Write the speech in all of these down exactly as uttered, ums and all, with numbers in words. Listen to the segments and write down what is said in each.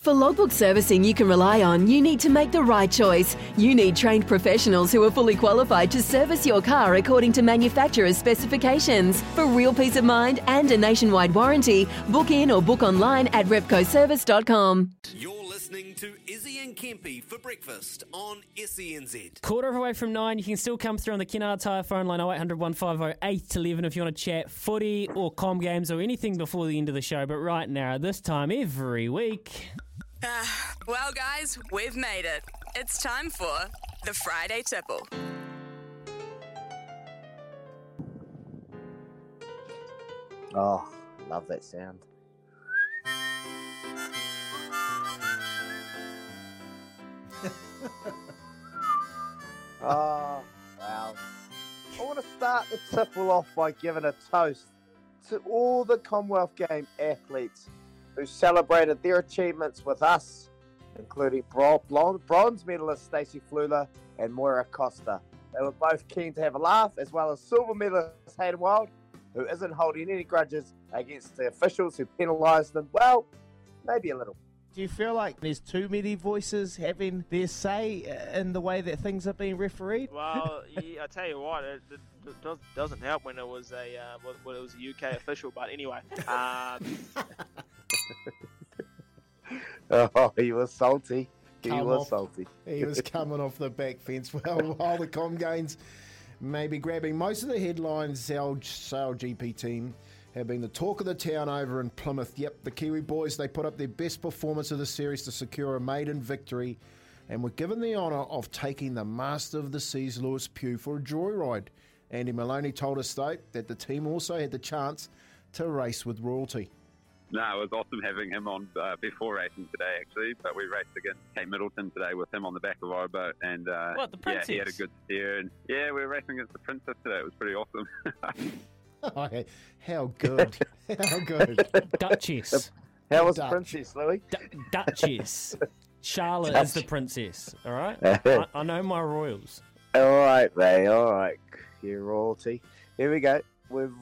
For logbook servicing you can rely on, you need to make the right choice. You need trained professionals who are fully qualified to service your car according to manufacturer's specifications. For real peace of mind and a nationwide warranty, book in or book online at repco service dot com. You're listening to Izzy and Kempy for breakfast on S E N Z. Quarter of away from nine, you can still come through on the Kennard Tire phone line oh eight hundred, one five oh, eight one one if you want to chat footy or comm games or anything before the end of the show. But right now, this time every week... Uh, well, guys, we've made it. It's time for the Friday Tipple. Oh, love that sound. Oh, wow. I want to start the tipple off by giving a toast to all the Commonwealth Games athletes who celebrated their achievements with us, including bronze medalist Stacey Flula and Moira Costa. They were both keen to have a laugh, as well as silver medalist Hayden Wild, who isn't holding any grudges against the officials who penalised them, well, maybe a little. Do you feel like there's too many voices having their say in the way that things are being refereed? Well, yeah, I tell you what, it, it, it does, doesn't help when it was a uh, when it was a U K official. But anyway, um... oh, he was salty. He Come was off. salty. He was coming off the back fence. Well, while the Comm Games may be grabbing most of the headlines, our Sail G P team have been the talk of the town over in Plymouth. Yep, the Kiwi boys, they put up their best performance of the series to secure a maiden victory and were given the honour of taking the Master of the Seas, Lewis Pugh, for a joyride. Andy Maloney told us, though, that the team also had the chance to race with royalty. No, it was awesome having him on uh, before racing today, actually, but we raced against Kate Middleton today with him on the back of our boat, and uh, what, the princess? Yeah, he had a good steer, and yeah, we were racing against the princess today. It was pretty awesome. Oh, how good. How good. Duchess. How was Duch- Princess, Louis? D- Duchess. Charlotte Duch- is the princess, all right? I-, I know my royals. All right, mate, all right. You're royalty. Here we go. We've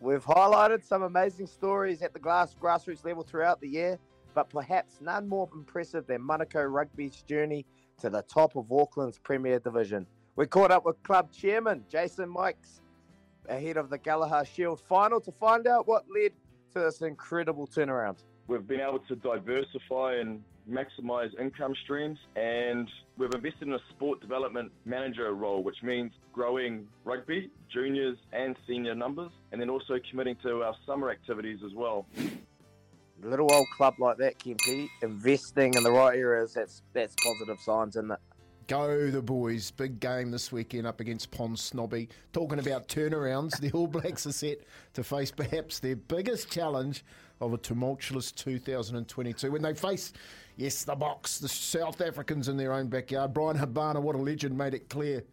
we've highlighted some amazing stories at the glass, grassroots level throughout the year, but perhaps none more impressive than Monaco Rugby's journey to the top of Auckland's Premier Division. We caught up with club chairman Jason Mikes ahead of the Gallaher Shield final to find out what led to this incredible turnaround. We've been able to diversify and maximise income streams, and we've invested in a sport development manager role, which means growing rugby, juniors and senior numbers, and then also committing to our summer activities as well. A little old club like that, Kempy, investing in the right areas, that's, that's positive signs, isn't it? Go the boys. Big game this weekend up against Pond Snobby. Talking about turnarounds, the All Blacks are set to face perhaps their biggest challenge of a tumultuous two thousand twenty-two when they face, yes, the box, the South Africans in their own backyard. Brian Habana, what a legend, made it clear,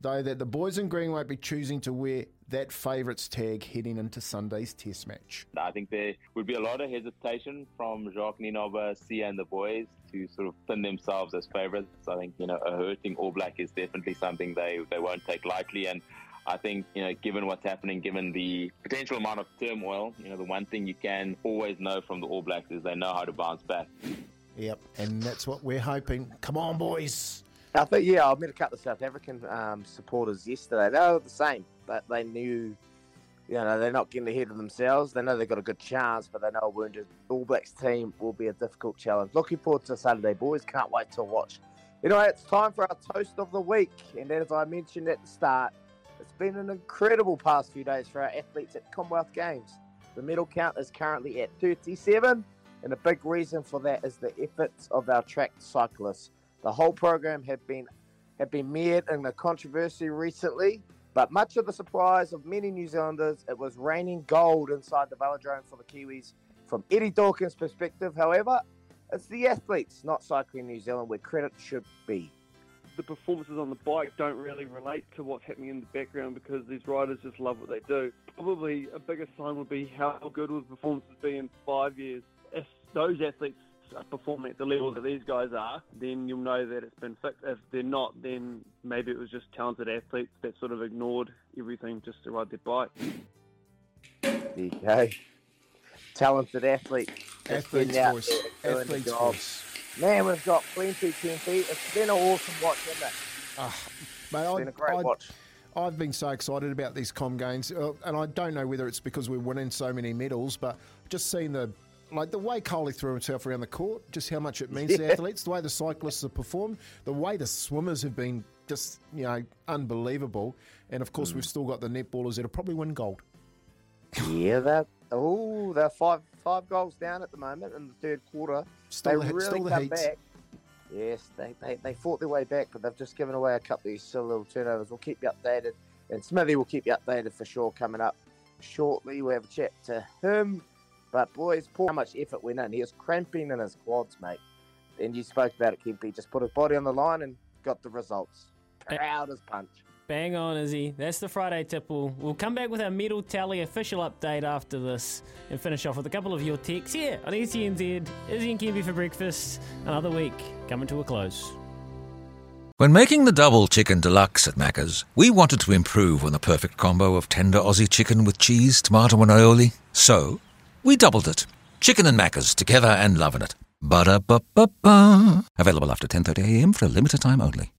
though, that the boys in green won't be choosing to wear that favourites tag heading into Sunday's Test match. I think there would be a lot of hesitation from Jacques Nienaber, Sia and the boys to sort of pin themselves as favourites. I think, you know, a hurting All Black is definitely something they, they won't take lightly. And I think, you know, given what's happening, given the potential amount of turmoil, you know, the one thing you can always know from the All Blacks is they know how to bounce back. Yep, and that's what we're hoping. Come on, boys. I think, yeah, I met a couple of South African um, supporters yesterday. They were the same, but they knew, you know, they're not getting ahead of themselves. They know they've got a good chance, but they know a wounded All Blacks team will be a difficult challenge. Looking forward to Sunday, boys. Can't wait to watch. Anyway, it's time for our Toast of the Week. And as I mentioned at the start, it's been an incredible past few days for our athletes at Commonwealth Games. The medal count is currently at thirty-seven, and a big reason for that is the efforts of our track cyclists. The whole program have been have been mired in the controversy recently, but much of the surprise of many New Zealanders, it was raining gold inside the velodrome for the Kiwis. From Eddie Dawkins' perspective, however, it's the athletes, not Cycling New Zealand, where credit should be. The performances on the bike don't really relate to what's happening in the background because these riders just love what they do. Probably a bigger sign would be how good will the performances be in five years. If those athletes performing at the level that these guys are, then you'll know that it's been fixed. If they're not, then maybe it was just talented athletes that sort of ignored everything just to ride their bike. There you go. Talented athlete. Athlete's voice. Athlete's voice. Man, we've got plenty, plenty. It's been an awesome watch, hasn't it? Oh, mate, it's been I'd, a great I'd, watch. I've been so excited about these comm games, uh, and I don't know whether it's because we're winning so many medals, but just seeing the like the way Coley threw himself around the court, just how much it means yeah. to athletes, the way the cyclists have performed, the way the swimmers have been just, you know, unbelievable. And, of course, mm. we've still got the netballers that'll probably win gold. Yeah, that. Oh, they're five five goals down at the moment in the third quarter. Still they the, really still come the back. Yes, they, they they fought their way back, but they've just given away a couple of these silly little turnovers. We'll keep you updated, and Smithy will keep you updated for sure coming up shortly. We'll have a chat to him. But, boys, Paul, how much effort went in. He was cramping in his quads, mate. And you spoke about it, Kempe. Just put his body on the line and got the results. Proud as punch. Bang on, Izzy. That's the Friday tipple. We'll come back with our medal tally official update after this and finish off with a couple of your texts here on E C N Z. Izzy and Kempe for breakfast. Another week coming to a close. When making the double chicken deluxe at Macca's, we wanted to improve on the perfect combo of tender Aussie chicken with cheese, tomato and aioli. So we doubled it. Chicken and Macca's together and loving it. Ba-da-ba-ba-ba. Available after ten thirty a m for a limited time only.